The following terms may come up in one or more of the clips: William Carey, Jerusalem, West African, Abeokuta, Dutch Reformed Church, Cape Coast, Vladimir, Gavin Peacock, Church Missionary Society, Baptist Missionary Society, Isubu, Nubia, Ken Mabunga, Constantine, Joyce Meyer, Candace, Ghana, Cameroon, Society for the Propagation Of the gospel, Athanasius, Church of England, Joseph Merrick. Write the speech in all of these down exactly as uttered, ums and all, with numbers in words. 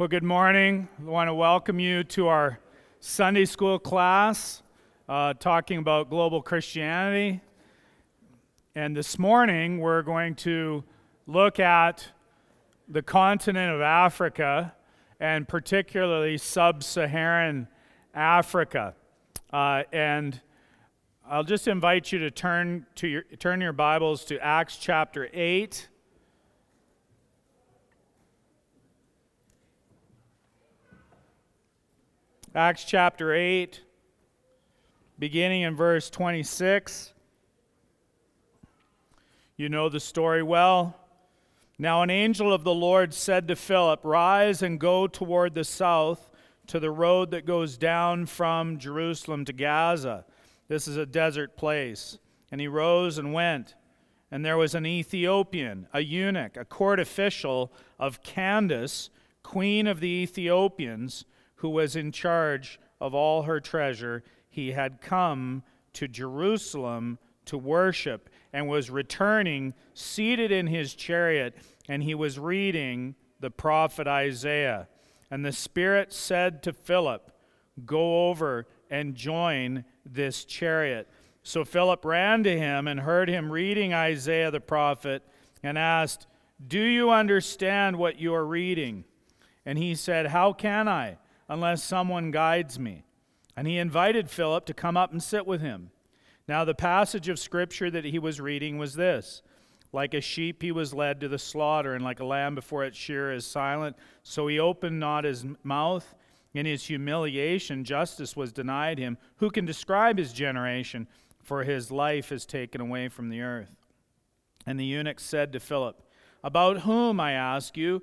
Well, good morning. I want to welcome you to our Sunday school class uh, talking about global Christianity. And this morning we're going to look at the continent of Africa and particularly sub-Saharan Africa. Uh, and I'll just invite you to turn to your turn your Bibles to Acts chapter eight. Acts chapter eight, beginning in verse twenty-six. You know the story well. Now an angel of the Lord said to Philip, "Rise and go toward the south to the road that goes down from Jerusalem to Gaza. This is a desert place." And he rose and went. And there was an Ethiopian, a eunuch, a court official of Candace, queen of the Ethiopians, who was in charge of all her treasure. He had come to Jerusalem to worship and was returning, seated in his chariot, and he was reading the prophet Isaiah. And the Spirit said to Philip, "Go over and join this chariot." So Philip ran to him and heard him reading Isaiah the prophet and asked, "Do you understand what you are reading?" And he said, "How can I, unless someone guides me?" And he invited Philip to come up and sit with him. Now the passage of Scripture that he was reading was this: "Like a sheep he was led to the slaughter, and like a lamb before its shearer is silent, so he opened not his mouth. In his humiliation justice was denied him. Who can describe his generation? For his life is taken away from the earth." And the eunuch said to Philip, "About whom, I ask you,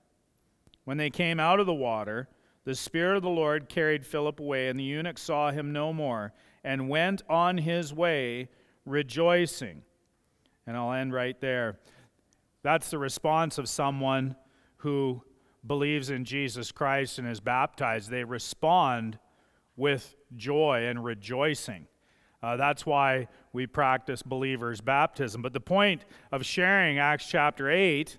When they came out of the water, the Spirit of the Lord carried Philip away, and the eunuch saw him no more, and went on his way rejoicing. And I'll end right there. That's the response of someone who believes in Jesus Christ and is baptized. They respond with joy and rejoicing. Uh, that's why we practice believers' baptism. But the point of sharing Acts chapter eight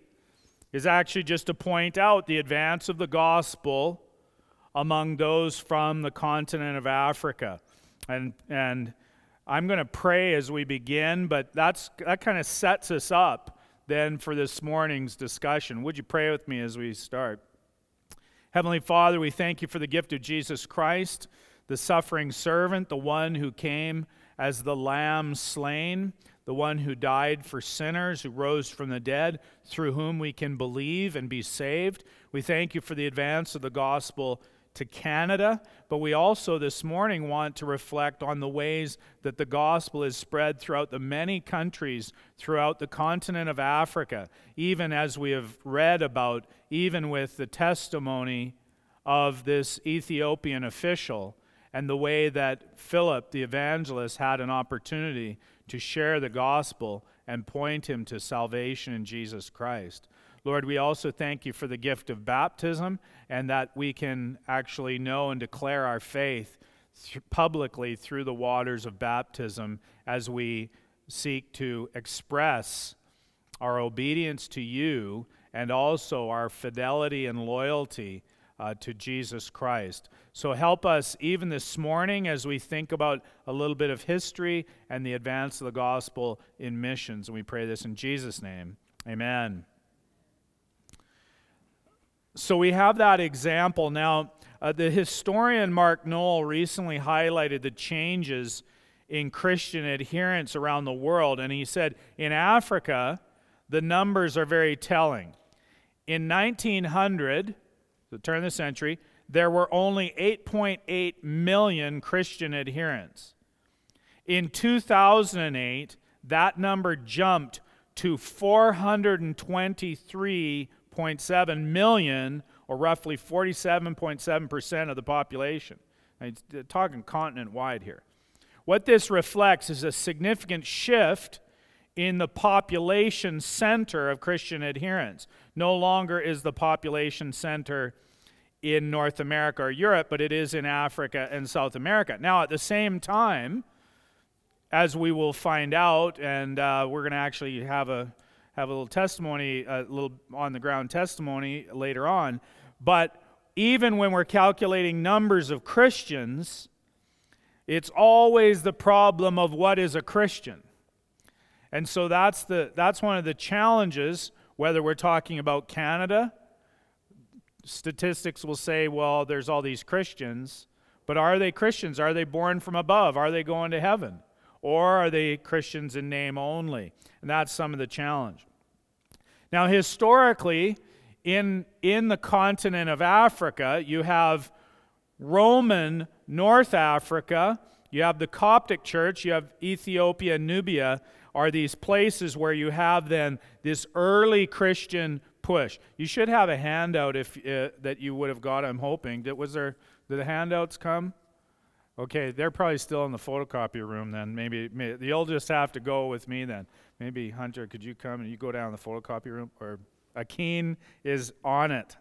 is actually just to point out the advance of the gospel among those from the continent of Africa. And and I'm going to pray as we begin, but that's that kind of sets us up then for this morning's discussion. Would you pray with me as we start? Heavenly Father, we thank you for the gift of Jesus Christ, the suffering servant, the one who came as the lamb slain, the one who died for sinners, who rose from the dead, through whom we can believe and be saved. We thank you for the advance of the gospel to Canada, but we also this morning want to reflect on the ways that the gospel is spread throughout the many countries throughout the continent of Africa, even as we have read about, even with the testimony of this Ethiopian official and the way that Philip the evangelist had an opportunity to share the gospel and point him to salvation in Jesus Christ. Lord, we also thank you for the gift of baptism and that we can actually know and declare our faith th- publicly through the waters of baptism as we seek to express our obedience to you and also our fidelity and loyalty Uh, to Jesus Christ. So help us even this morning as we think about a little bit of history and the advance of the gospel in missions. And we pray this in Jesus' name. Amen. So we have that example. Now, uh, the historian Mark Knoll recently highlighted the changes in Christian adherence around the world. And he said, in Africa, the numbers are very telling. In nineteen hundred... the turn of the century, there were only eight point eight million Christian adherents. In two thousand eight, that number jumped to four hundred twenty-three point seven million or roughly forty-seven point seven percent of the population. I'm talking continent-wide here. What this reflects is a significant shift in the population center of Christian adherence. No longer is the population center in North America or Europe, but it is in Africa and South America. Now, at the same time, as we will find out, and uh, we're going to actually have a have a little testimony, a little on-the-ground testimony later on, but even when we're calculating numbers of Christians, it's always the problem of what is a Christian. And so that's the that's one of the challenges, whether we're talking about Canada. Statistics will say, well, there's all these Christians, but are they Christians? Are they born from above? Are they going to heaven? Or are they Christians in name only? And that's some of the challenge. Now, historically, in, in the continent of Africa, you have Roman North Africa, you have the Coptic Church, you have Ethiopia and Nubia, are these places where you have then this early Christian push. You should have a handout if uh, that you would have got, I'm hoping. Did, was there, did the handouts come? Okay, they're probably still in the photocopy room then. Maybe, maybe you'll just have to go with me then. Maybe, Hunter, could you come and you go down to the photocopy room? Or Akeen is on it.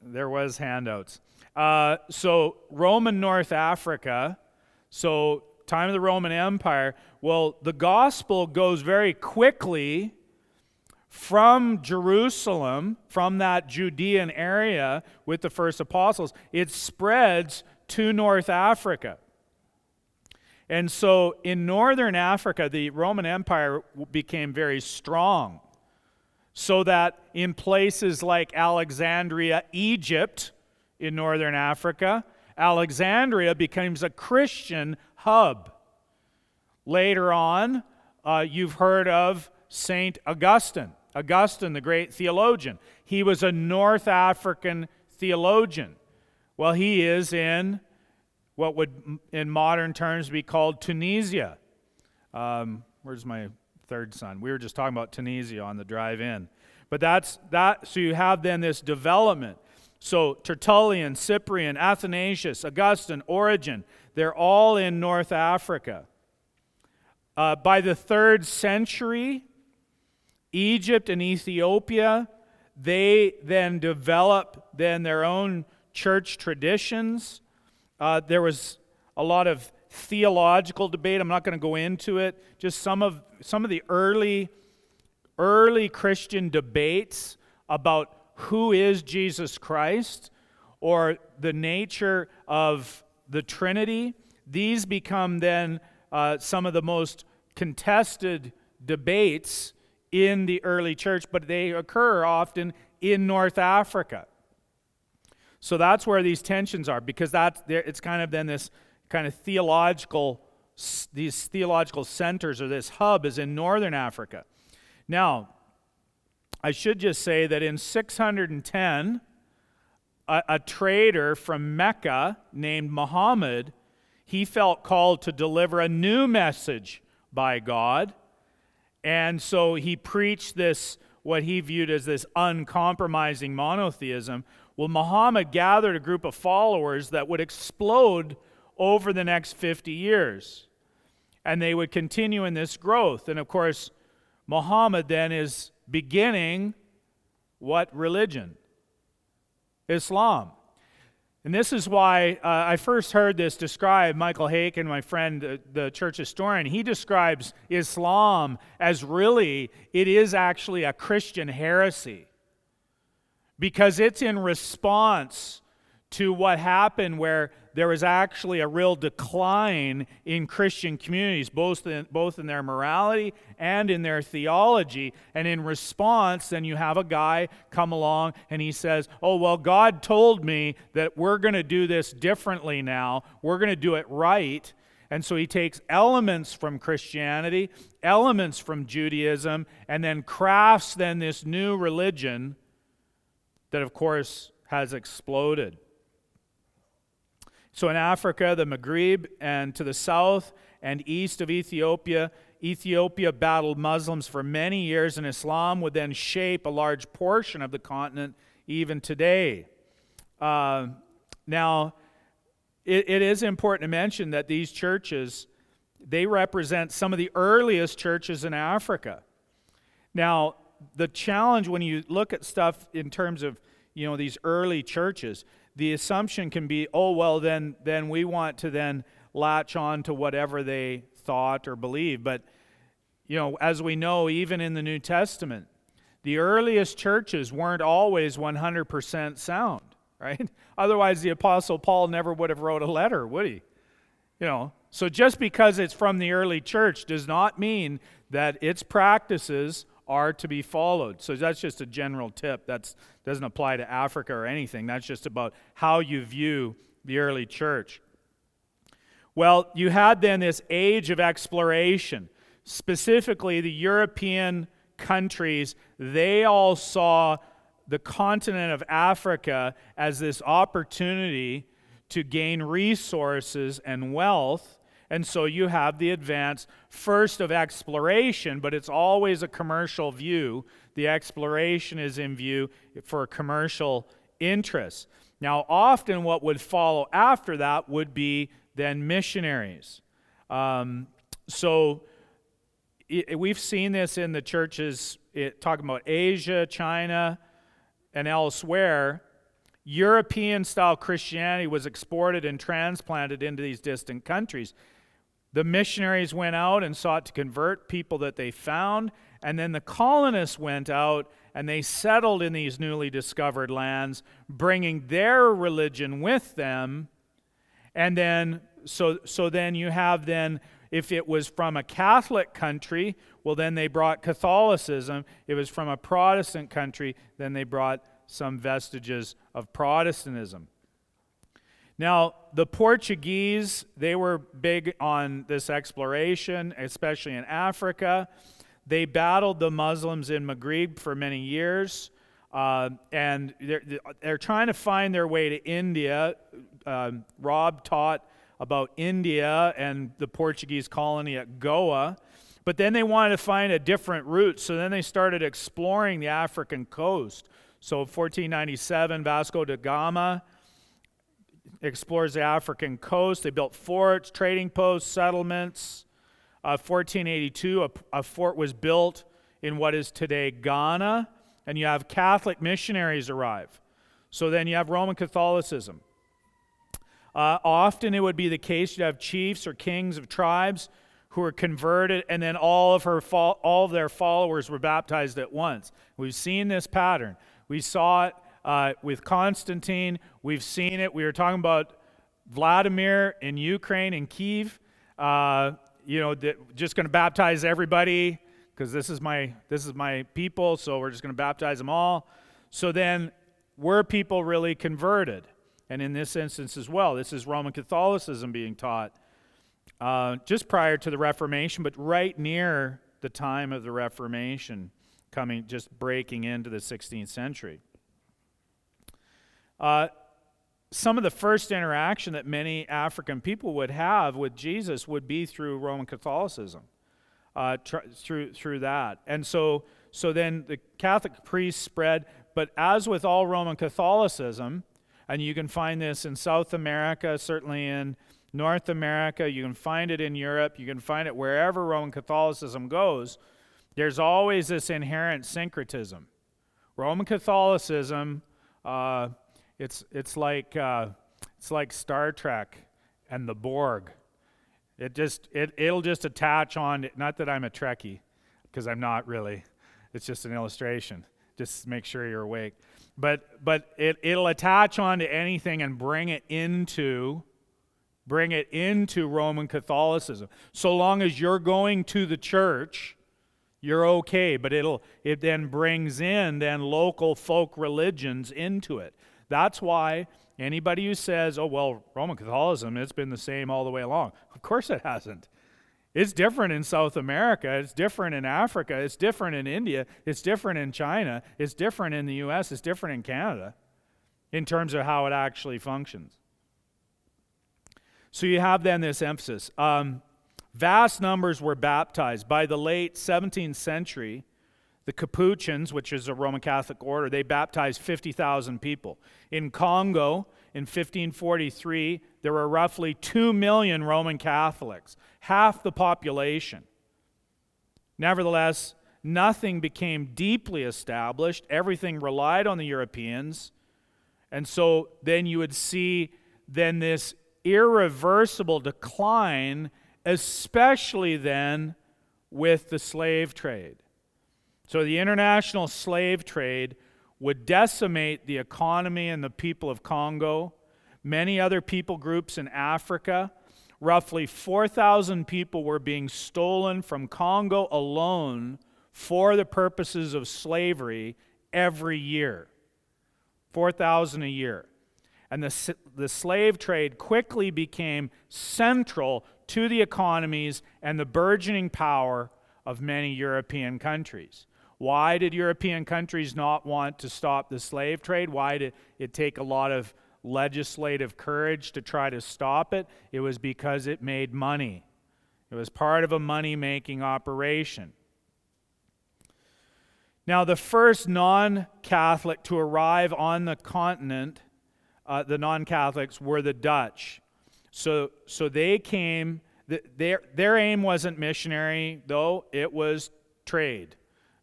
There was handouts. Uh, so Roman North Africa, so time of the Roman Empire, well, the gospel goes very quickly from Jerusalem, from that Judean area with the first apostles. It spreads to North Africa. And so in northern Africa, the Roman Empire became very strong, so that in places like Alexandria, Egypt, in northern Africa, Alexandria becomes a Christian hub. Later on, uh, you've heard of Saint Augustine. Augustine, the great theologian. He was a North African theologian. Well, he is in what would in modern terms be called Tunisia. Um, where's my third son? We were just talking about Tunisia on the drive in. But that's that. So you have then this development. So Tertullian, Cyprian, Athanasius, Augustine, Origen, they're all in North Africa. Uh, by the third century, Egypt and Ethiopia, they then develop then their own church traditions. Uh, there was a lot of theological debate. I'm not going to go into it. Just some of some of the early, early Christian debates about who is Jesus Christ, or the nature of the Trinity. These become then uh, some of the most contested debates in the early church, but they occur often in North Africa. So that's where these tensions are, because that's it's kind of then this kind of theological, these theological centers or this hub is in northern Africa. Now, I should just say that in six hundred ten, a, a trader from Mecca named Muhammad, he felt called to deliver a new message by God. And so he preached this, what he viewed as this uncompromising monotheism. Well, Muhammad gathered a group of followers that would explode over the next fifty years. And they would continue in this growth. And of course, Muhammad then is beginning what religion? Islam. And this is why uh, I first heard this described, Michael Haken, my friend, uh, the church historian, he describes Islam as really, it is actually a Christian heresy, because it's in response to what happened where there was actually a real decline in Christian communities, both in, both in their morality and in their theology. And in response, then you have a guy come along and he says, oh, well, God told me that we're going to do this differently now. We're going to do it right. And so he takes elements from Christianity, elements from Judaism, and then crafts then this new religion that, of course, has exploded. So in Africa, the Maghreb, and to the south and east of Ethiopia, Ethiopia battled Muslims for many years, and Islam would then shape a large portion of the continent even today. Uh, now, it, it is important to mention that these churches, they represent some of the earliest churches in Africa. Now, the challenge when you look at stuff in terms of, you know, these early churches, the assumption can be, oh, well, then then we want to then latch on to whatever they thought or believed. But, you know, as we know, even in the New Testament, the earliest churches weren't always one hundred percent sound, right? Otherwise, the Apostle Paul never would have wrote a letter, would he? You know, so just because it's from the early church does not mean that its practices are to be followed. So that's just a general tip. That doesn't apply to Africa or anything. That's just about how you view the early church. Well, you had then this age of exploration. Specifically, the European countries, they all saw the continent of Africa as this opportunity to gain resources and wealth. And so you have the advance first of exploration, but it's always a commercial view. The exploration is in view for commercial interests. Now, often what would follow after that would be then missionaries. Um, so it, we've seen this in the churches, it, talking about Asia, China, and elsewhere. European-style Christianity was exported and transplanted into these distant countries. The missionaries went out and sought to convert people that they found, and then the colonists went out and they settled in these newly discovered lands, bringing their religion with them. And then, so so then you have then, if it was from a Catholic country, well then they brought Catholicism. If it was from a Protestant country, then they brought some vestiges of Protestantism. Now, the Portuguese, they were big on this exploration, especially in Africa. They battled the Muslims in Maghreb for many years, uh, and they're, they're trying to find their way to India. Uh, Rob taught about India and the Portuguese colony at Goa, but then they wanted to find a different route, so then they started exploring the African coast. So fourteen ninety-seven, Vasco da Gama explores the African coast. They built forts, trading posts, settlements. Uh, fourteen eighty-two, a, a fort was built in what is today Ghana, and you have Catholic missionaries arrive. So then you have Roman Catholicism. Uh, often it would be the case you have chiefs or kings of tribes who were converted, and then all of her fo- all of their followers were baptized at once. We've seen this pattern. We saw it Uh, with Constantine, we've seen it. We were talking about Vladimir in Ukraine and Kiev. Uh, you know, th- just going to baptize everybody because this is my this is my people. So we're just going to baptize them all. So then, were people really converted? And in this instance as well, this is Roman Catholicism being taught uh, just prior to the Reformation, but right near the time of the Reformation, coming just breaking into the sixteenth century. Uh, some of the first interaction that many African people would have with Jesus would be through Roman Catholicism, uh, tr- through through that. And so, so then the Catholic priests spread, but as with all Roman Catholicism, and you can find this in South America, certainly in North America, you can find it in Europe, you can find it wherever Roman Catholicism goes, there's always this inherent syncretism. Roman Catholicism... Uh, It's it's like uh, it's like Star Trek and the Borg. It just it it'll just attach on. Not that I'm a Trekkie, because I'm not really. It's just an illustration. Just make sure you're awake. But but it it'll attach on to anything and bring it into, bring it into Roman Catholicism. So long as you're going to the church, you're okay. But it'll it then brings in then local folk religions into it. That's why anybody who says, oh, well, Roman Catholicism, it's been the same all the way along. Of course it hasn't. It's different in South America. It's different in Africa. It's different in India. It's different in China. It's different in the U S. It's different in Canada in terms of how it actually functions. So you have then this emphasis. Um, vast numbers were baptized. By the late seventeenth century, The Capuchins, which is a Roman Catholic order, they baptized fifty thousand people. In Congo, in fifteen forty-three, there were roughly two million Roman Catholics, half the population. Nevertheless, nothing became deeply established. Everything relied on the Europeans. And so then you would see then this irreversible decline, especially then with the slave trade. So the international slave trade would decimate the economy and the people of Congo, many other people groups in Africa. Roughly four thousand people were being stolen from Congo alone for the purposes of slavery every year. four thousand a year. And the, the slave trade quickly became central to the economies and the burgeoning power of many European countries. Why did European countries not want to stop the slave trade? Why did it take a lot of legislative courage to try to stop it? It was because it made money. It was part of a money-making operation. Now, the first non-Catholic to arrive on the continent, uh, the non-Catholics, were the Dutch. So, so they came, th- their, their aim wasn't missionary, though, it was trade.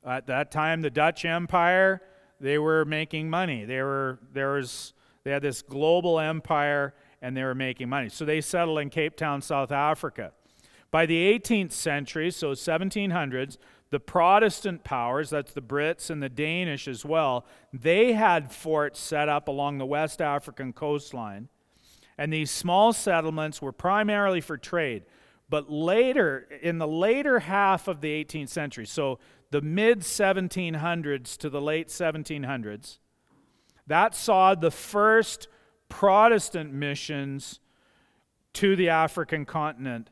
At that time, the Dutch Empire, they were making money. They were there was they had this global empire, and they were making money. So they settled in Cape Town, South Africa. By the eighteenth century, so seventeen hundreds, the Protestant powers, that's the Brits and the Danish as well, they had forts set up along the West African coastline. And these small settlements were primarily for trade. But later, in the later half of the eighteenth century, so the mid seventeen hundreds to the late seventeen hundreds, that saw the first Protestant missions to the African continent.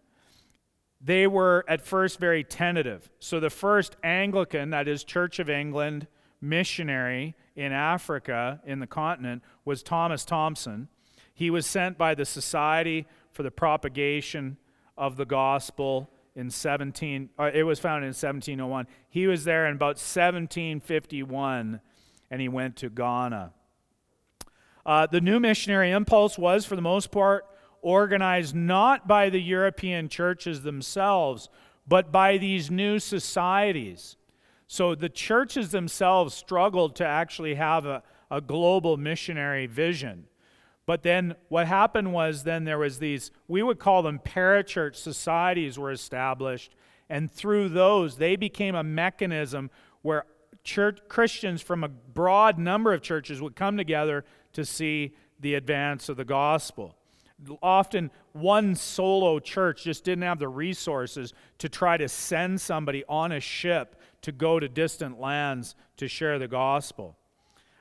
They were at first very tentative. So the first Anglican, that is Church of England, missionary in Africa, in the continent, was Thomas Thompson. He was sent by the Society for the Propagation of the Gospel in seventeen, or it was founded in seventeen oh one. He was there in about seventeen fifty-one, and he went to Ghana. Uh, the new missionary impulse was, for the most part, organized not by the European churches themselves, but by these new societies. So the churches themselves struggled to actually have a, a global missionary vision. But then what happened was then there was these, we would call them parachurch societies were established, and through those they became a mechanism where church Christians from a broad number of churches would come together to see the advance of the gospel. Often one solo church just didn't have the resources to try to send somebody on a ship to go to distant lands to share the gospel.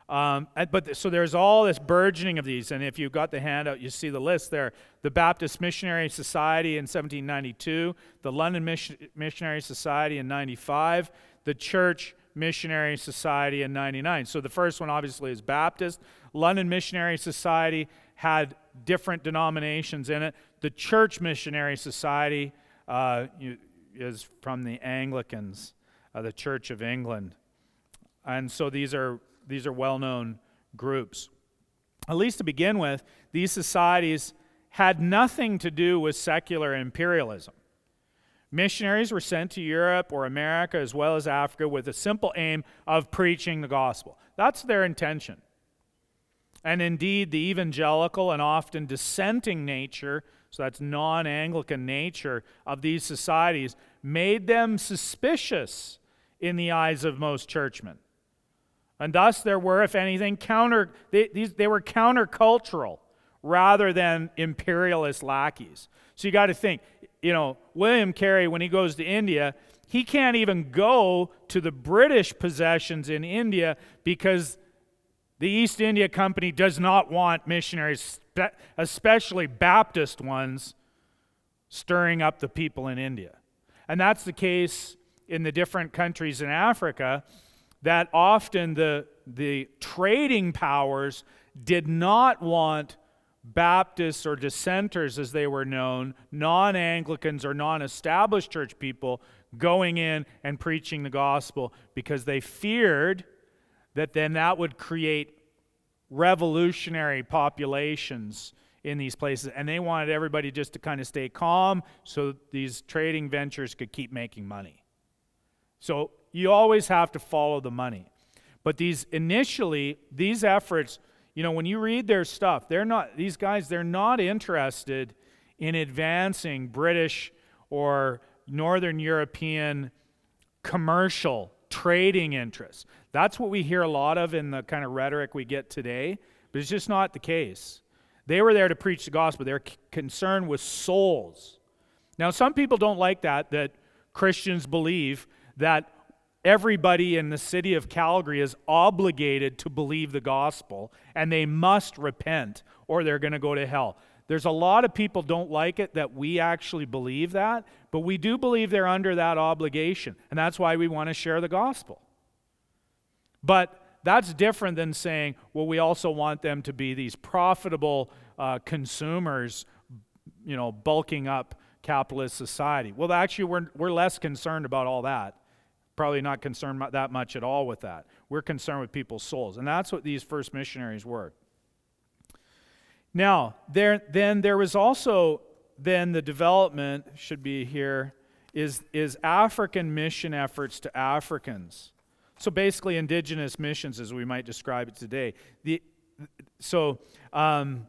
Um, but so there's all this burgeoning of these, and if you've got the handout, you see the list there. The Baptist Missionary Society in seventeen ninety-two, the London Mission, Missionary Society in ninety-five, the Church Missionary Society in ninety-nine. So the first one obviously is Baptist. London Missionary Society had different denominations in it. The Church Missionary Society uh, is from the Anglicans, uh, the Church of England, and so these are. These are well-known groups. At least to begin with, these societies had nothing to do with secular imperialism. Missionaries were sent to Europe or America as well as Africa with the simple aim of preaching the gospel. That's their intention. And indeed, the evangelical and often dissenting nature, so that's non-Anglican nature, of these societies made them suspicious in the eyes of most churchmen. And thus there were, if anything, counter they, these, they were countercultural rather than imperialist lackeys. So you got to think, you know, William Carey, when he goes to India, he can't even go to the British possessions in India because the East India Company does not want missionaries, especially Baptist ones, stirring up the people in India. And that's the case in the different countries in Africa, that often the, the trading powers did not want Baptists or dissenters, as they were known, non-Anglicans or non-established church people going in and preaching the gospel, because they feared that then that would create revolutionary populations in these places, and they wanted everybody just to kind of stay calm so these trading ventures could keep making money. So you always have to follow the money. But these initially, these efforts, you know, when you read their stuff, they're not, these guys, they're not interested in advancing British or Northern European commercial trading interests. That's what we hear a lot of in the kind of rhetoric we get today, but it's just not the case. They were there to preach the gospel. They're c- concerned with souls. Now, some people don't like that, that Christians believe that everybody in the city of Calgary is obligated to believe the gospel and they must repent or they're going to go to hell. There's a lot of people don't like it that we actually believe that, but we do believe they're under that obligation, and that's why we want to share the gospel. But that's different than saying, well, we also want them to be these profitable uh, consumers, you know, bulking up capitalist society. Well, actually, we're we're less concerned about all that. Probably not concerned that much at all with that. We're concerned with people's souls, and that's what these first missionaries were. Now, there then there was also then the development should be here is is African mission efforts to Africans. So basically, indigenous missions, as we might describe it today. The, so um,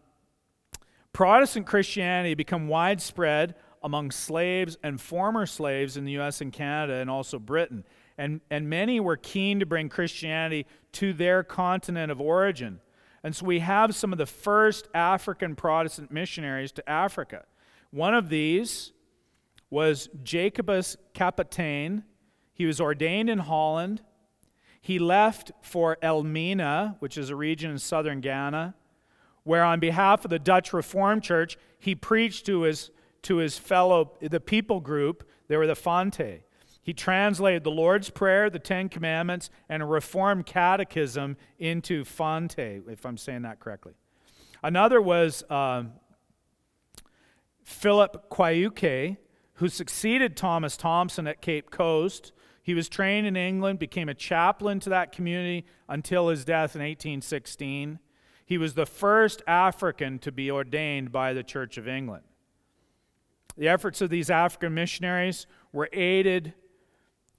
Protestant Christianity became widespread among slaves and former slaves in the U S and Canada and also Britain. And, and many were keen to bring Christianity to their continent of origin. And so we have some of the first African Protestant missionaries to Africa. One of these was Jacobus Capitaine. He was ordained in Holland. He left for Elmina, which is a region in southern Ghana, where on behalf of the Dutch Reformed Church, he preached to his to his fellow, the people group, they were the Fante. He translated the Lord's Prayer, the Ten Commandments, and a Reformed Catechism into Fante, if I'm saying that correctly. Another was um, Philip Kwauke, who succeeded Thomas Thompson at Cape Coast. He was trained in England, became a chaplain to that community until his death in eighteen sixteen. He was the first African to be ordained by the Church of England. The efforts of these African missionaries were aided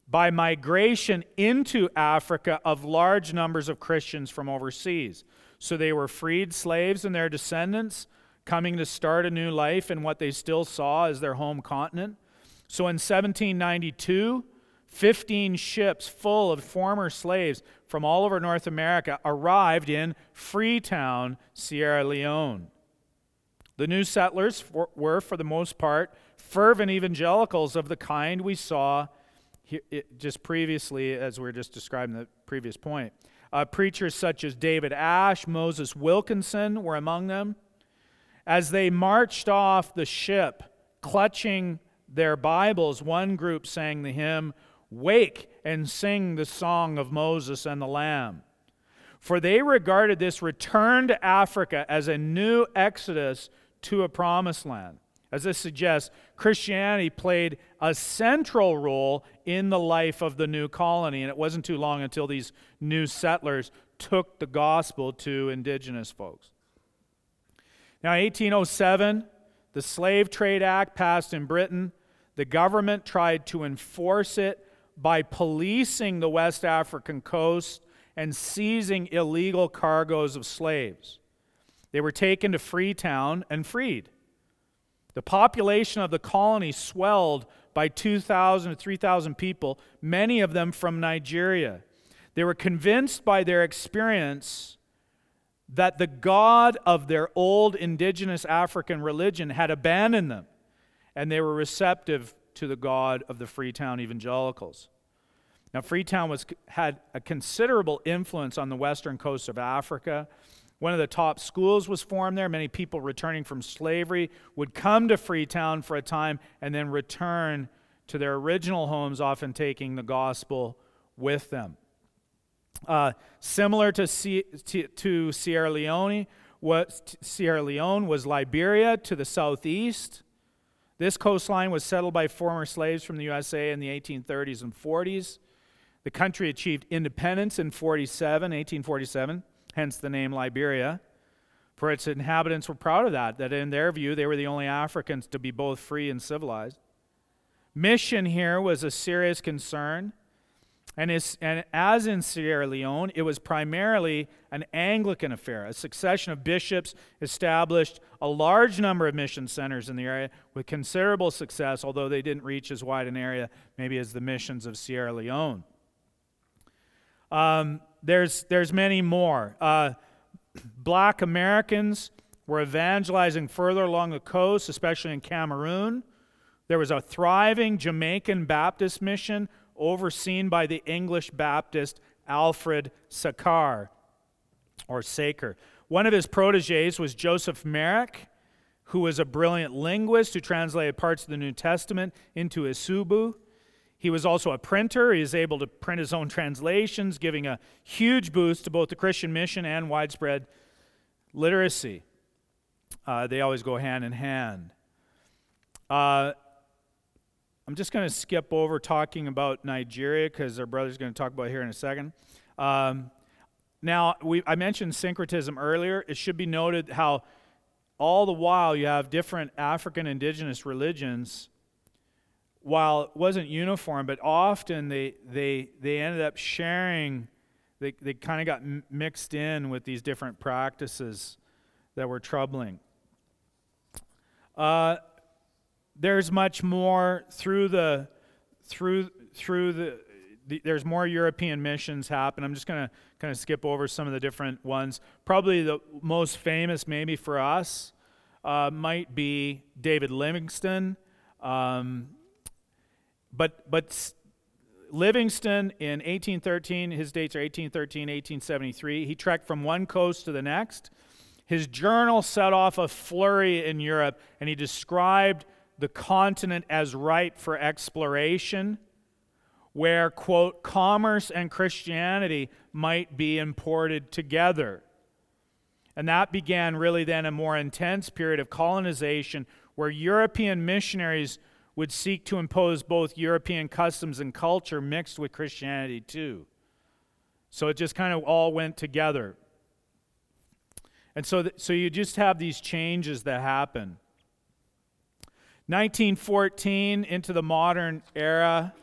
by migration into Africa of large numbers of Christians from overseas. So they were freed slaves and their descendants coming to start a new life in what they still saw as their home continent. So in seventeen ninety-two, fifteen ships full of former slaves from all over North America arrived in Freetown, Sierra Leone. The new settlers for, were, for the most part, fervent evangelicals of the kind we saw here, it, just previously, as we were just describing the previous point. Uh, preachers such as David Ash, Moses Wilkinson were among them. As they marched off the ship, clutching their Bibles, one group sang the hymn, "Wake and sing the song of Moses and the Lamb." For they regarded this return to Africa as a new exodus to a promised land. As this suggests, Christianity played a central role in the life of the new colony, and it wasn't too long until these new settlers took the gospel to indigenous folks. Now, eighteen oh seven, the Slave Trade Act passed in Britain. The government tried to enforce it by policing the West African coast and seizing illegal cargoes of slaves. They were taken to Freetown and freed. The population of the colony swelled by two thousand to three thousand people, many of them from Nigeria. They were convinced by their experience that the God of their old indigenous African religion had abandoned them, and they were receptive to the God of the Freetown evangelicals. Now, Freetown was, had a considerable influence on the western coast of Africa. One of the top schools was formed there. Many people returning from slavery would come to Freetown for a time and then return to their original homes, often taking the gospel with them. Uh, similar to, C- to, to Sierra Leone, what Sierra Leone was Liberia to the southeast. This coastline was settled by former slaves from the U S A in the eighteen thirties and forties. The country achieved independence in forty-seven, eighteen forty-seven, hence the name Liberia. For its inhabitants were proud of that, that in their view, they were the only Africans to be both free and civilized. Mission here was a serious concern, and, is, and as in Sierra Leone, it was primarily an Anglican affair. A succession of bishops established a large number of mission centers in the area with considerable success, although they didn't reach as wide an area maybe as the missions of Sierra Leone. Um, there's, there's many more. Uh, black Americans were evangelizing further along the coast, especially in Cameroon. There was a thriving Jamaican Baptist mission overseen by the English Baptist Alfred Saker, or Saker. One of his proteges was Joseph Merrick, who was a brilliant linguist who translated parts of the New Testament into Isubu. He was also a printer. He was able to print his own translations, giving a huge boost to both the Christian mission and widespread literacy. Uh, they always go hand in hand. Uh, I'm just going to skip over talking about Nigeria because our brother's going to talk about it here in a second. Um, now, we, I mentioned syncretism earlier. It should be noted how all the while you have different African indigenous religions. While it wasn't uniform, but often they they, they ended up sharing, they, they kind of got m- mixed in with these different practices that were troubling. Uh, there's much more through the, through through the, the, there's more European missions happen. I'm just going to kind of skip over some of the different ones. Probably the most famous maybe for us uh, might be David Livingstone. Um But but Livingston in eighteen thirteen, his dates are eighteen thirteen, eighteen seventy-three. He trekked from one coast to the next. His journal set off a flurry in Europe, and he described the continent as ripe for exploration, where, quote, commerce and Christianity might be imported together. And that began really then a more intense period of colonization, where European missionaries would seek to impose both European customs and culture mixed with Christianity too. So it just kind of all went together. And so th- so you just have these changes that happen. nineteen fourteen into the modern era,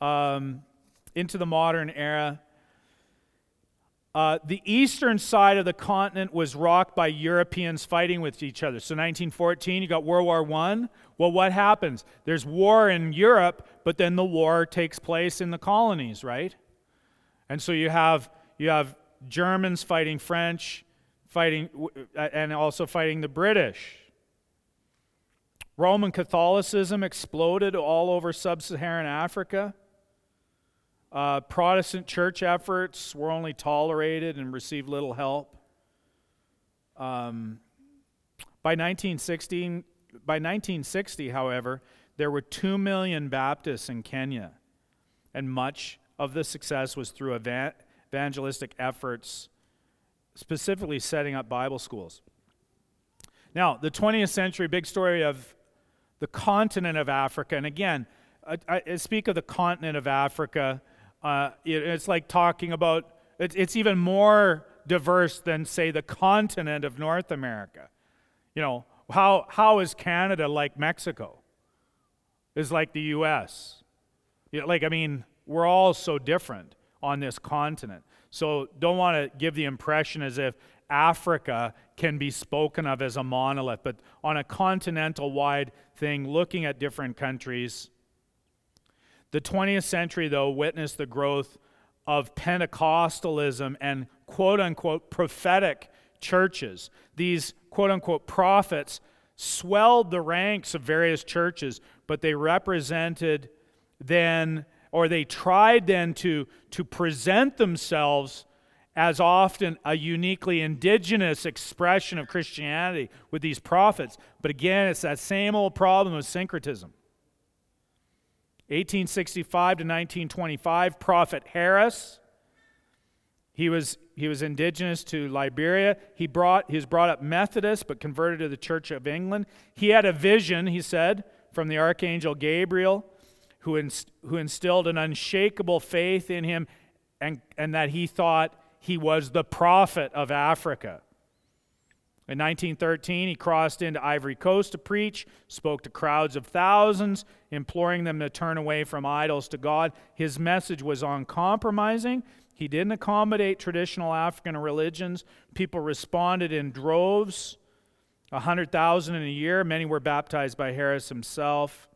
um, into the modern era, Uh, the eastern side of the continent was rocked by Europeans fighting with each other. So nineteen fourteen, you got World War One. Well, what happens? There's war in Europe, but then the war takes place in the colonies, right? And so you have you have Germans fighting French, fighting and also fighting the British. Roman Catholicism exploded all over sub-Saharan Africa. Uh, Protestant church efforts were only tolerated and received little help. Um, by nineteen sixty, by nineteen sixty, however, there were two million Baptists in Kenya, and much of the success was through evan- evangelistic efforts, specifically setting up Bible schools. Now, the twentieth century, big story of the continent of Africa, and again, I, I speak of the continent of Africa. Uh, it, it's like talking about, it, it's even more diverse than, say, the continent of North America. You know, how how is Canada like Mexico? Is like the U S? You know, like, I mean, we're all so different on this continent. So don't want to give the impression as if Africa can be spoken of as a monolith, but on a continental-wide thing, looking at different countries. The twentieth century, though, witnessed the growth of Pentecostalism and quote-unquote prophetic churches. These quote-unquote prophets swelled the ranks of various churches, but they represented then, or they tried then to, to present themselves as often a uniquely indigenous expression of Christianity with these prophets. But again, it's that same old problem of syncretism. eighteen sixty-five to nineteen twenty-five, Prophet Harris. He was he was indigenous to Liberia. He brought he was brought up Methodist, but converted to the Church of England. He had a vision, he said, from the Archangel Gabriel, who inst- who instilled an unshakable faith in him, and and that he thought he was the prophet of Africa. In nineteen thirteen, he crossed into Ivory Coast to preach, spoke to crowds of thousands, imploring them to turn away from idols to God. His message was uncompromising. He didn't accommodate traditional African religions. People responded in droves, one hundred thousand in a year. Many were baptized by Harris himself.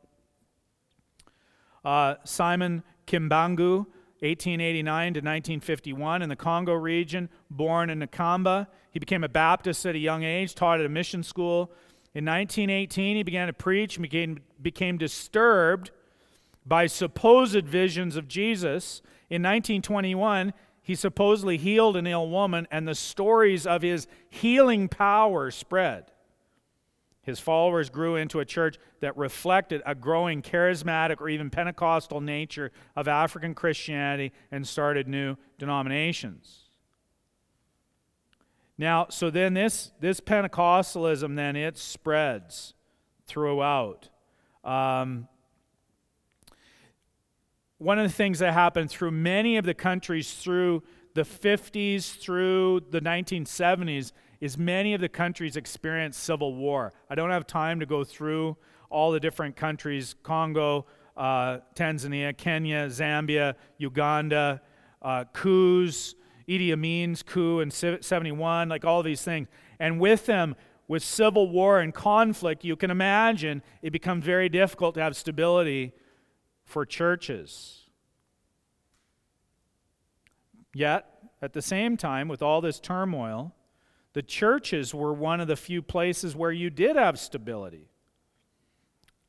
Uh, Simon Kimbangu, eighteen eighty-nine to nineteen fifty-one, in the Congo region, born in Nakamba. He became a Baptist at a young age, taught at a mission school. In nineteen eighteen, he began to preach and became, became disturbed by supposed visions of Jesus. In nineteen twenty-one, he supposedly healed an ill woman, and the stories of his healing power spread. His followers grew into a church that reflected a growing charismatic or even Pentecostal nature of African Christianity, and started new denominations. Now, so then this, this Pentecostalism, then it spreads throughout. Um, one of the things that happened through many of the countries through the fifties, through the nineteen seventies, is many of the countries experience civil war. I don't have time to go through all the different countries: Congo, uh, Tanzania, Kenya, Zambia, Uganda, uh, coups, Idi Amin's coup in seventy-one, like all these things. And with them, with civil war and conflict, you can imagine it becomes very difficult to have stability for churches. Yet, at the same time, with all this turmoil, the churches were one of the few places where you did have stability.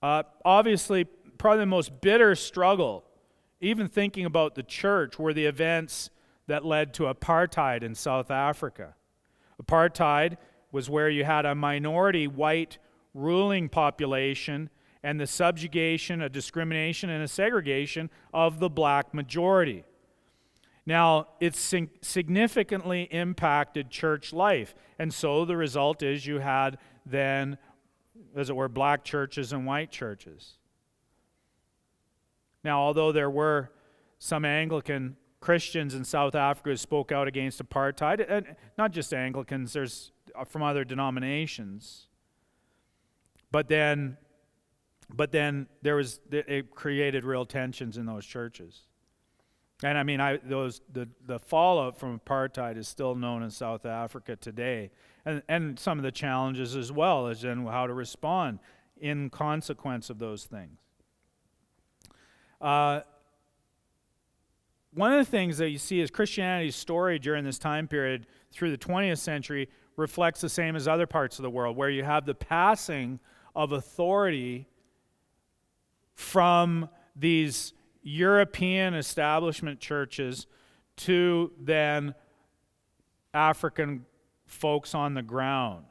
Uh, obviously, probably the most bitter struggle, even thinking about the church, were the events that led to apartheid in South Africa. Apartheid was where you had a minority white ruling population and the subjugation, a discrimination, and a segregation of the black majority. Now, it's significantly impacted church life, and so the result is you had then, as it were, black churches and white churches. Now, although there were some Anglican Christians in South Africa who spoke out against apartheid, and not just Anglicans, there's from other denominations, but then, but then there was it created real tensions in those churches. And I mean, I, those the, the fallout from apartheid is still known in South Africa today, and and some of the challenges as well, as in how to respond in consequence of those things. Uh, one of the things that you see is Christianity's story during this time period through the twentieth century reflects the same as other parts of the world, where you have the passing of authority from these European establishment churches to then African folks on the ground.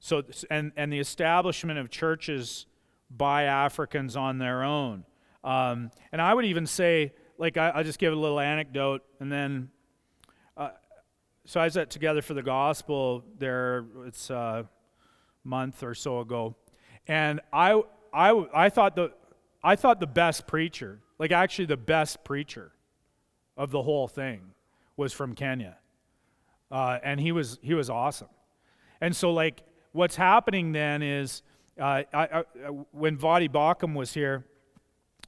So and and the establishment of churches by Africans on their own. Um, and I would even say, like, I, I'll just give a little anecdote, and then uh, so I was at Together for the Gospel there. It's a month or so ago, and I I I thought the I thought the best preacher. Like, actually, the best preacher of the whole thing was from Kenya, uh, and he was he was awesome. And so, like, what's happening then is uh, I, I, when Vodi Bakum was here,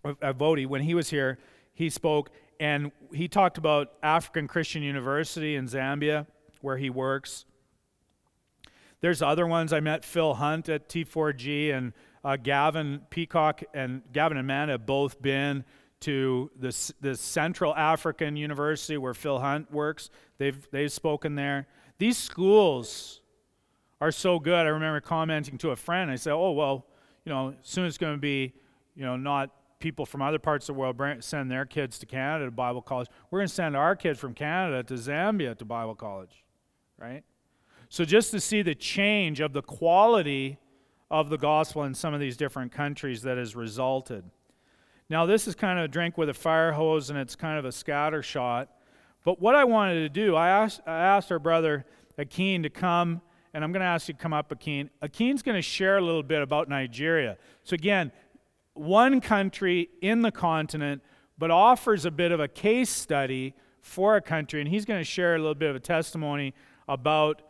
uh, Vodi, when he was here, he spoke and he talked about African Christian University in Zambia, where he works. There's other ones. I met Phil Hunt at T four G, and uh, Gavin Peacock and Gavin and Amanda have both been to the the Central African University where Phil Hunt works. They've they've spoken there. These schools are so good. I remember commenting to a friend. I said, "Oh well, you know, soon it's going to be, you know, not people from other parts of the world send their kids to Canada to Bible college. We're going to send our kids from Canada to Zambia to Bible college, right?" So just to see the change of the quality of the gospel in some of these different countries that has resulted. Now, this is kind of a drink with a fire hose, and it's kind of a scatter shot, But what I wanted to do, I asked, I asked our brother Akin to come, and I'm going to ask you to come up, Akin. Akin's going to share a little bit about Nigeria. So again, one country in the continent, but offers a bit of a case study for a country, and he's going to share a little bit of a testimony about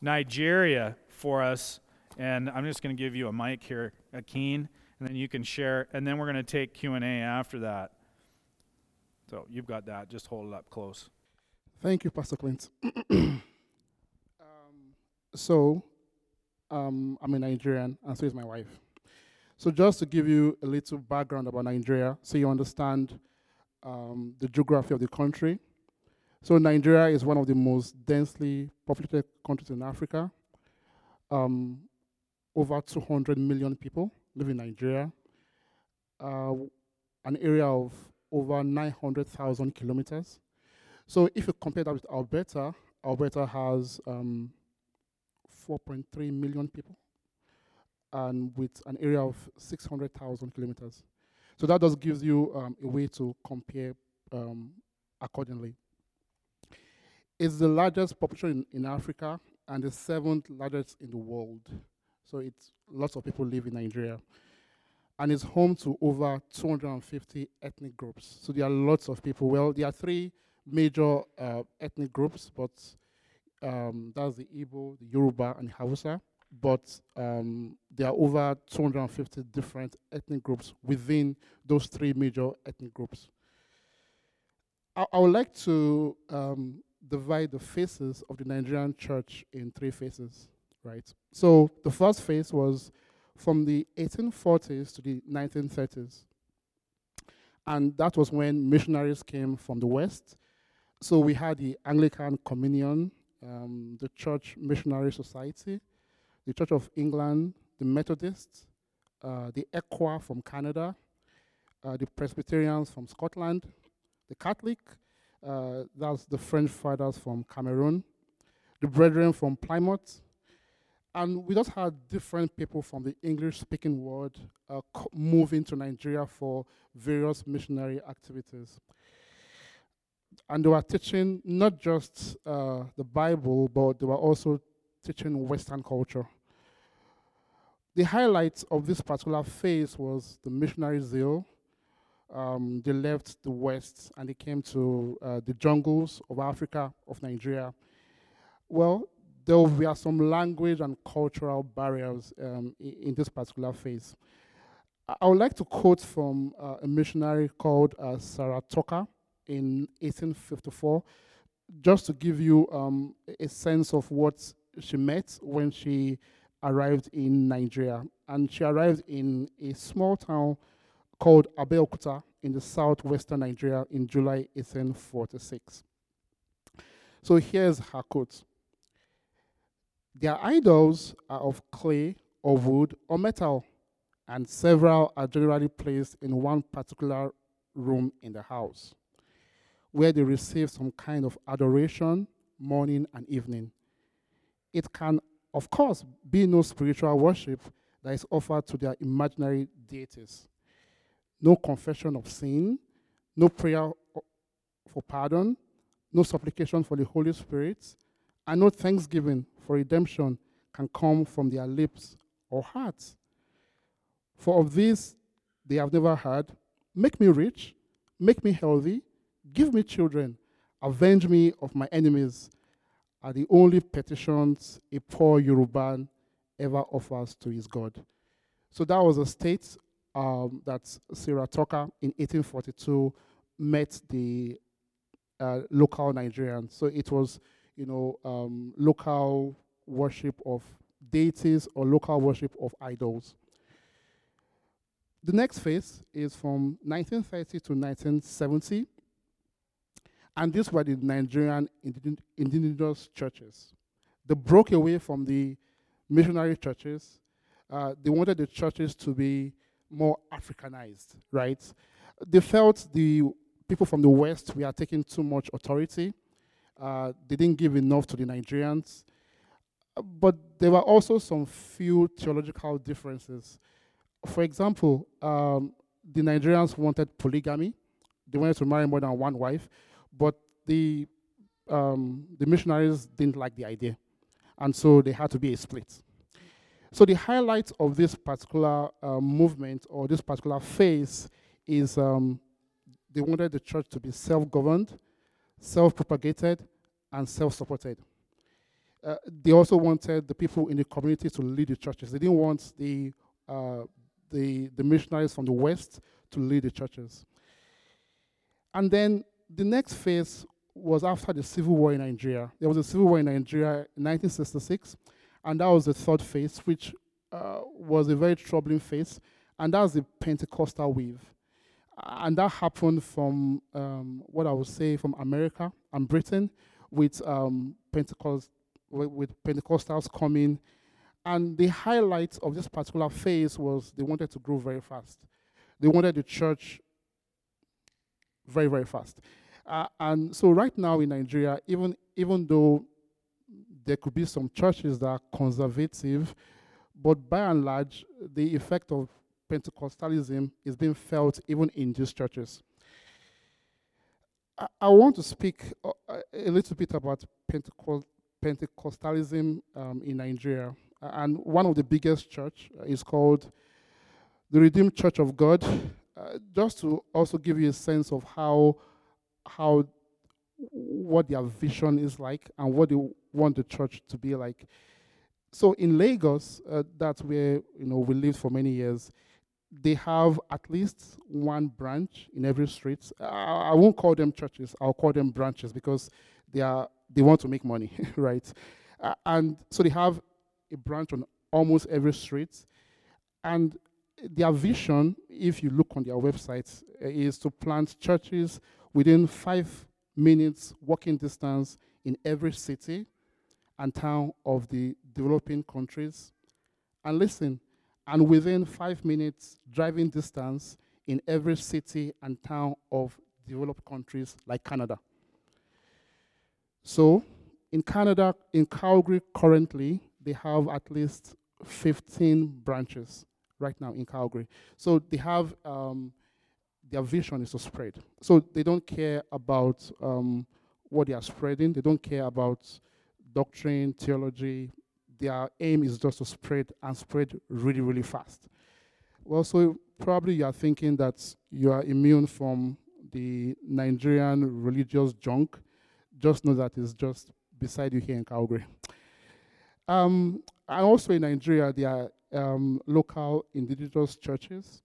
Nigeria for us. And I'm just going to give you a mic here, Akin, and then you can share, and then we're going to take Q and A after that. So you've got that. Just hold it up close. Thank you, Pastor Clint. um, so um, I'm a Nigerian, and so is my wife. So just to give you a little background about Nigeria, so you understand um, the geography of the country. So Nigeria is one of the most densely populated countries in Africa. Um, over two hundred million people live in Nigeria, uh, an area of over nine hundred thousand kilometers. So if you compare that with Alberta, Alberta has um, four point three million people and with an area of six hundred thousand kilometers. So that just gives you um, a way to compare um, accordingly. It's the largest population in, in Africa and the seventh largest in the world. So it's lots of people live in Nigeria. And it's home to over two hundred fifty ethnic groups. So there are lots of people. Well, there are three major uh, ethnic groups, but um, that's the Igbo, the Yoruba, and Hausa. But um, there are over two hundred fifty different ethnic groups within those three major ethnic groups. I, I would like to um, divide the phases of the Nigerian church in three phases, right? So the first phase was from the eighteen forties to the nineteen thirties. And that was when missionaries came from the West. So we had the Anglican Communion, um, the Church Missionary Society, the Church of England, the Methodists, uh, the ECWA from Canada, uh, the Presbyterians from Scotland, the Catholic, uh, that's the French Fathers from Cameroon, the Brethren from Plymouth, and we just had different people from the English-speaking world uh, co- moving to Nigeria for various missionary activities. And they were teaching not just uh, the Bible, but they were also teaching Western culture. The highlight of this particular phase was the missionary zeal. Um, they left the West and they came to uh, the jungles of Africa, of Nigeria. Well, there were some language and cultural barriers um, I- in this particular phase. I, I would like to quote from uh, a missionary called uh, Saratoka in eighteen fifty-four, just to give you um, a sense of what she met when she arrived in Nigeria. And she arrived in a small town called Abeokuta in the southwestern Nigeria in July eighteen forty-six. So here's her quote. Their idols are of clay or wood or metal, and several are generally placed in one particular room in the house, where they receive some kind of adoration morning and evening. It can, of course, be no spiritual worship that is offered to their imaginary deities. No confession of sin, no prayer for pardon, no supplication for the Holy Spirit, and no thanksgiving for redemption can come from their lips or hearts. For of this they have never heard, make me rich, make me healthy, give me children, avenge me of my enemies, are the only petitions a poor Yoruba ever offers to his God. So that was a state um, that Saratoka in eighteen forty-two met the uh, local Nigerians. So it was, you know, um, local worship of deities or local worship of idols. The next phase is from nineteen thirty to nineteen seventy. And these were the Nigerian indigenous churches. They broke away from the missionary churches. Uh, they wanted the churches to be more Africanized, right? They felt the people from the West were taking too much authority. Uh, they didn't give enough to the Nigerians. But there were also some few theological differences. For example, um, the Nigerians wanted polygamy. They wanted to marry more than one wife. But the um, the missionaries didn't like the idea, and so they had to be a split. So the highlight of this particular uh, movement or this particular phase is um, they wanted the church to be self-governed, self-propagated, and self-supported. Uh, they also wanted the people in the community to lead the churches. They didn't want the uh, the, the missionaries from the West to lead the churches. And then the next phase was after the civil war in Nigeria. There was a civil war in Nigeria in nineteen sixty-six, and that was the third phase, which uh, was a very troubling phase, and that was the Pentecostal wave. And that happened from um, what I would say from America and Britain, with um, Pentecost with Pentecostals coming. And the highlight of this particular phase was they wanted to grow very fast. They wanted the church very, very fast. Uh, and so right now in Nigeria, even even though there could be some churches that are conservative, but by and large, the effect of Pentecostalism is being felt even in these churches. I, I want to speak uh, a little bit about Pentecost Pentecostalism um, in Nigeria. Uh, and one of the biggest church uh, is called the Redeemed Church of God, uh, just to also give you a sense of how, how, what their vision is like and what they want the church to be like. So in Lagos, uh, that's where you know we lived for many years, they have at least one branch in every street. Uh, I won't call them churches, I'll call them branches because they are They want to make money, right? Uh, and so they have a branch on almost every street. And their vision, if you look on their website, uh, is to plant churches within five minutes walking distance in every city and town of the developing countries. And listen, and within five minutes driving distance in every city and town of developed countries like Canada. So, in Canada, in Calgary currently, they have at least fifteen branches right now in Calgary. So they have, um, their vision is to spread. So they don't care about um, what they are spreading. They don't care about doctrine, theology. Their aim is just to spread and spread really, really fast. Well, so probably you are thinking that you are immune from the Nigerian religious junk. Just know that it's just beside you here in Calgary. Um, and also in Nigeria, there are um, local indigenous churches.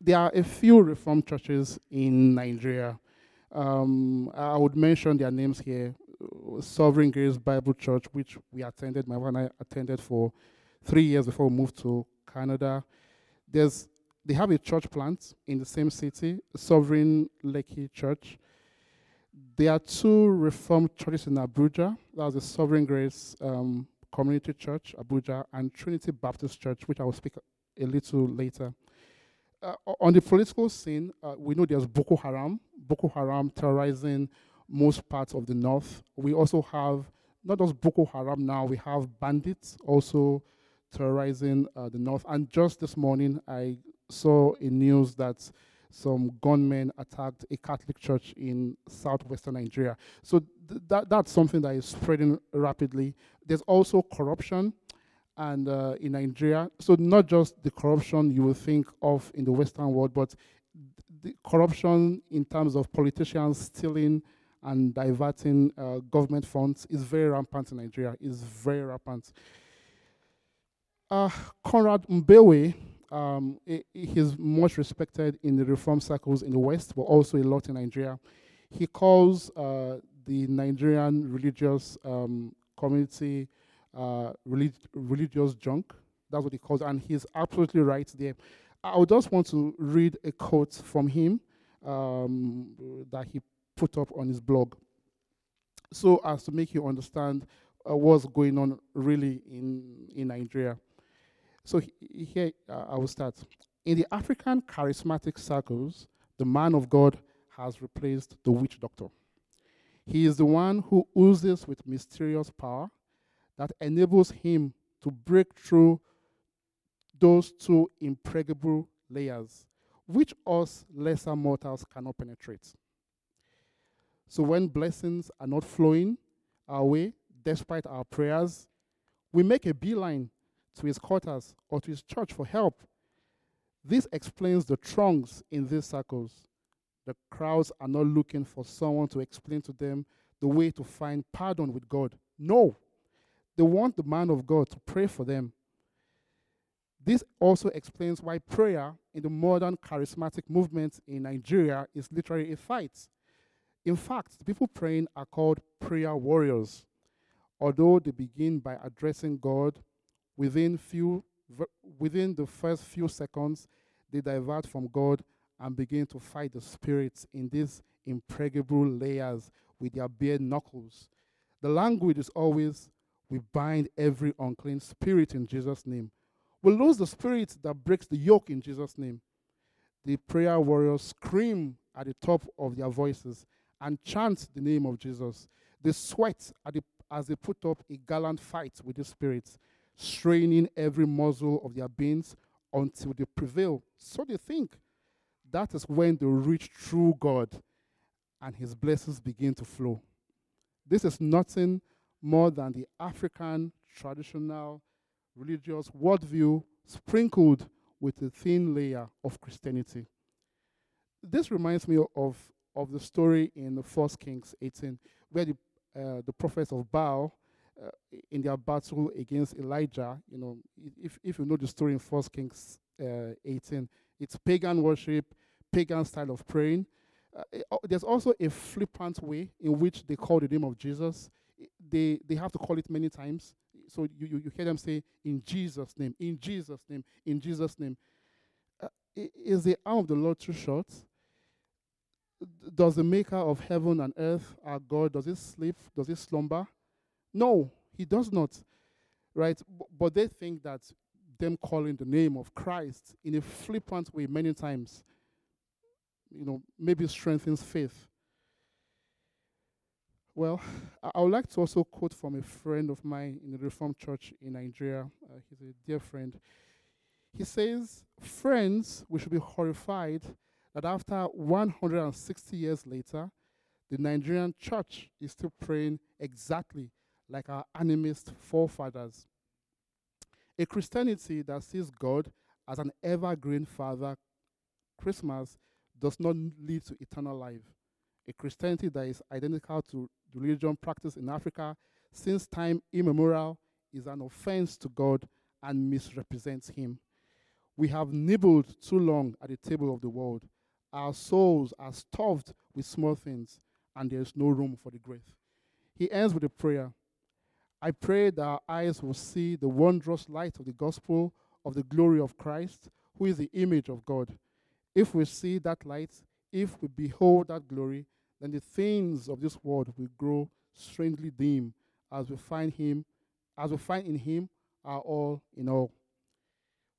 There are a few Reformed churches in Nigeria. Um, I would mention their names here. Sovereign Grace Bible Church, which we attended, my wife and I attended for three years before we moved to Canada. There's, they have a church plant in the same city, Sovereign Lekki Church. There are two Reformed churches in Abuja. That's the Sovereign Grace um, Community Church, Abuja, and Trinity Baptist Church, which I will speak a little later. Uh, on the political scene, uh, we know there's Boko Haram. Boko Haram terrorizing most parts of the north. We also have, not just Boko Haram now, we have bandits also terrorizing uh, the north. And just this morning, I saw in news that some gunmen attacked a Catholic church in southwestern Nigeria. So th- that that's something that is spreading rapidly. There's also corruption and uh, in Nigeria. So not just the corruption you will think of in the Western world, but the corruption in terms of politicians stealing and diverting uh, government funds is very rampant in Nigeria, is very rampant. Uh, Conrad Mbewe, Um, he's much respected in the reform circles in the West, but also a lot in Nigeria. He calls uh, the Nigerian religious um, community uh, relig- religious junk. That's what he calls it, and he's absolutely right there. I just want to read a quote from him um, that he put up on his blog, so as to make you understand uh, what's going on really in, in Nigeria. So he, here uh, I will start. In the African charismatic circles, the man of God has replaced the witch doctor. He is the one who oozes with mysterious power that enables him to break through those two impregnable layers, which us lesser mortals cannot penetrate. So when blessings are not flowing our way, despite our prayers, we make a beeline to his quarters or to his church for help. This explains the throngs in these circles. The crowds are not looking for someone to explain to them the way to find pardon with God. No, they want the man of God to pray for them. This also explains why prayer in the modern charismatic movement in Nigeria is literally a fight. In fact, the people praying are called prayer warriors, although they begin by addressing God. Within few, within the first few seconds, they divert from God and begin to fight the spirits in these impregnable layers with their bare knuckles. The language is always, we bind every unclean spirit in Jesus' name. We lose the spirit that breaks the yoke in Jesus' name. The prayer warriors scream at the top of their voices and chant the name of Jesus. They sweat at the, as they put up a gallant fight with the spirits, straining every muscle of their beings until they prevail. So they think that is when they reach true God and his blessings begin to flow. This is nothing more than the African traditional religious worldview sprinkled with a thin layer of Christianity. This reminds me of, of the story in the First Kings eighteen, where the, uh, the prophets of Baal, uh, in their battle against Elijah, you know, if, if you know the story in First Kings eighteen, it's pagan worship, pagan style of praying. Uh, it, uh, there's also a flippant way in which they call the name of Jesus. They, they have to call it many times. So you, you, you hear them say, in Jesus' name, in Jesus' name, in Jesus' name. Uh, is the arm of the Lord too short? Does the maker of heaven and earth, our God, does he sleep? Does he slumber? No, he does not, right? B- but they think that them calling the name of Christ in a flippant way many times, you know, maybe strengthens faith. Well, I, I would like to also quote from a friend of mine in the Reformed Church in Nigeria. Uh, he's a dear friend. He says, friends, we should be horrified that after one hundred sixty years later, the Nigerian church is still praying exactly like our animist forefathers. A Christianity that sees God as an evergreen father, Christmas, does not lead to eternal life. A Christianity that is identical to the religion practiced in Africa since time immemorial is an offense to God and misrepresents him. We have nibbled too long at the table of the world. Our souls are stuffed with small things, and there is no room for the great. He ends with a prayer. I pray that our eyes will see the wondrous light of the gospel of the glory of Christ, who is the image of God. If we see that light, if we behold that glory, then the things of this world will grow strangely dim as we find him, as we find in him our all in all.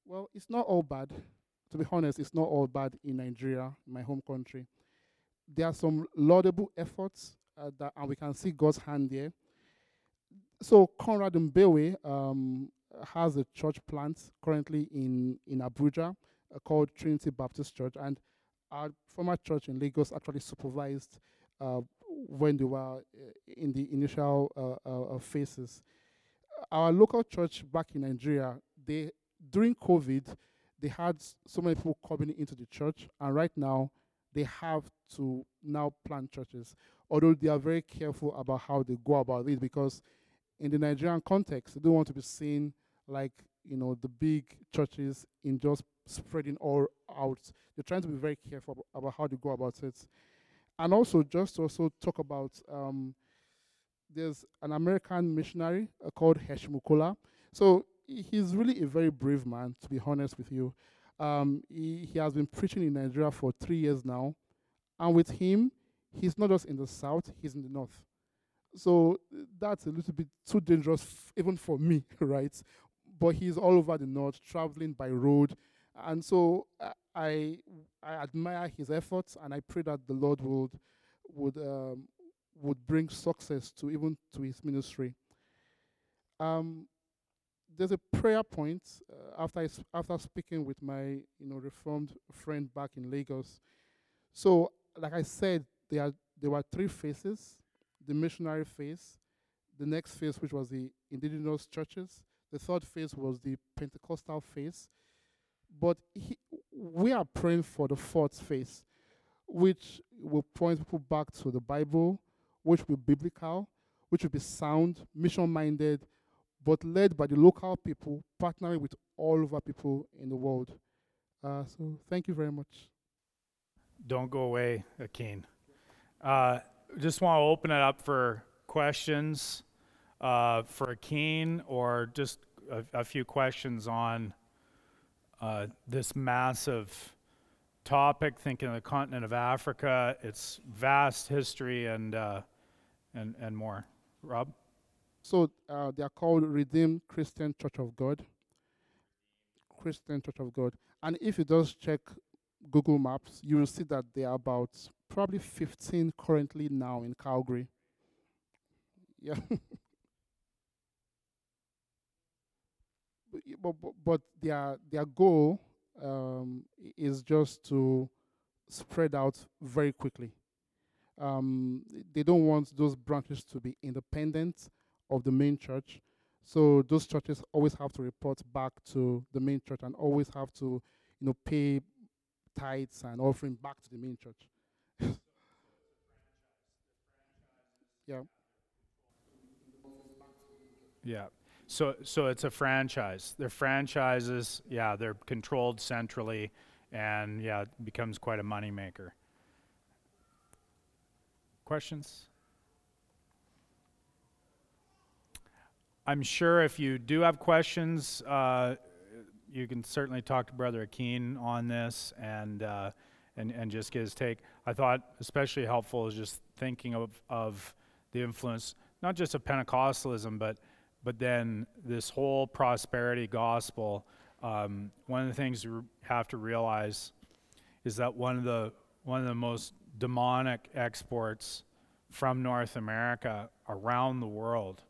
Well, it's not all bad. To be honest, it's not all bad in Nigeria, my home country. There are some laudable efforts, uh, that, and we can see God's hand there. So Conrad Mbewe um, has a church plant currently in, in Abuja uh, called Trinity Baptist Church, and our former church in Lagos actually supervised uh, when they were uh, in the initial uh, uh, phases. Our local church back in Nigeria, they during COVID, they had so many people coming into the church, and right now they have to now plant churches, although they are very careful about how they go about it, because in the Nigerian context, they don't want to be seen like, you know, the big churches in just spreading all out. They're trying to be very careful ab- about how they go about it. And also, just to also talk about, um, there's an American missionary uh, called Heshmukola. So he's really a very brave man, to be honest with you. Um, he, he has been preaching in Nigeria for three years now. And with him, he's not just in the south, he's in the north. So that's a little bit too dangerous, f- even for me, right? But he's all over the north, traveling by road. And so uh, I I admire his efforts, and I pray that the Lord would would um, would bring success to even to his ministry. Um, there's a prayer point uh, after I sp- after speaking with my you know Reformed friend back in Lagos. So like I said, they are there were three phases: the missionary phase, the next phase, which was the indigenous churches, the third phase was the Pentecostal phase. But he, we are praying for the fourth phase, which will point people back to the Bible, which will be biblical, which will be sound, mission-minded, but led by the local people, partnering with all of our people in the world. Uh, so thank you very much. Don't go away, Akin. Uh, just want to open it up for questions uh, for Akin, or just a, a few questions on uh, this massive topic, thinking of the continent of Africa, its vast history, and uh, and and more. Rob? So uh, they are called Redeemed Christian Church of God. Christian Church of God. And if you just check Google Maps, you will see that there are about probably fifteen currently now in Calgary. Yeah. but, but, but their their goal um, is just to spread out very quickly. Um, they don't want those branches to be independent of the main church. So those churches always have to report back to the main church and always have to, you know, pay tithes and offering back to the main church. Yeah. Yeah. So so it's a franchise. They're franchises, yeah, they're controlled centrally, and yeah, it becomes quite a moneymaker. Questions? I'm sure if you do have questions, uh, you can certainly talk to Brother Akin on this, and uh, and and just get his take. I thought especially helpful is just thinking of, of the influence, not just of Pentecostalism, but but then this whole prosperity gospel. Um, one of the things you have to realize is that one of the one of the most demonic exports from North America around the world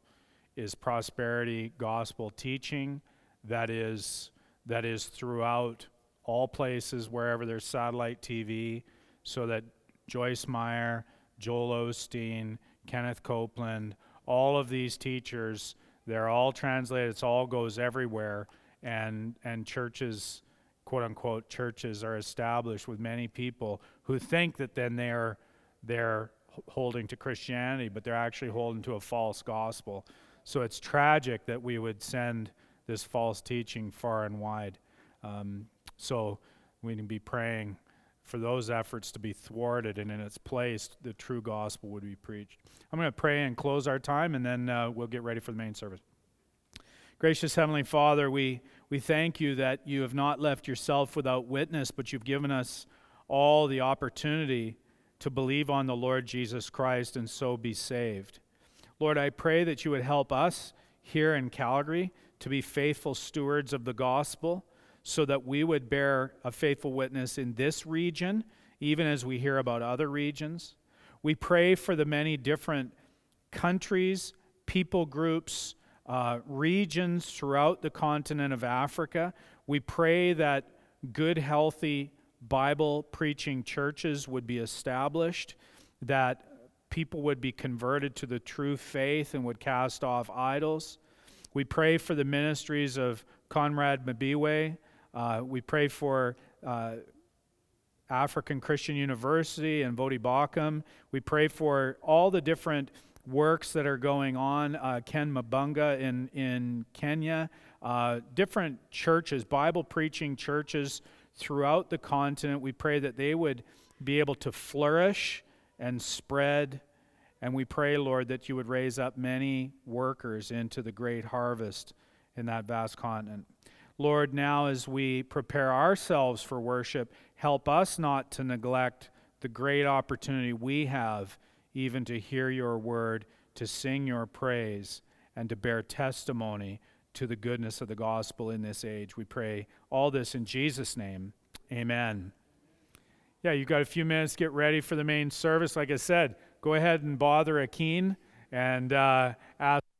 is prosperity gospel teaching that is that is throughout all places, wherever there's satellite T V, so that Joyce Meyer, Joel Osteen, Kenneth Copeland, all of these teachers, they're all translated, it's all goes everywhere, and and churches, quote unquote churches, are established with many people who think that then they're they're holding to Christianity, but they're actually holding to a false gospel. So it's tragic that we would send this false teaching far and wide. Um, so we can be praying for those efforts to be thwarted, and in its place, the true gospel would be preached. I'm going to pray and close our time, and then uh, we'll get ready for the main service. Gracious Heavenly Father, we, we thank you that you have not left yourself without witness, but you've given us all the opportunity to believe on the Lord Jesus Christ and so be saved. Lord, I pray that you would help us here in Calgary to be faithful stewards of the gospel, so that we would bear a faithful witness in this region, even as we hear about other regions. We pray for the many different countries, people groups, uh, regions throughout the continent of Africa. We pray that good, healthy Bible-preaching churches would be established, that people would be converted to the true faith and would cast off idols. We pray for the ministries of Conrad Mbiwe. Uh, we pray for uh, African Christian University and Vodi Bakum. We pray for all the different works that are going on. Uh, Ken Mabunga in, in Kenya. Uh, different churches, Bible preaching churches throughout the continent. We pray that they would be able to flourish and spread, and we pray, Lord, that you would raise up many workers into the great harvest in that vast continent. Lord, now as we prepare ourselves for worship, help us not to neglect the great opportunity we have even to hear your word, to sing your praise, and to bear testimony to the goodness of the gospel in this age. We pray all this in Jesus' name. Amen. Yeah, you've got a few minutes to get ready for the main service. Like I said, go ahead and bother Akin and uh, ask.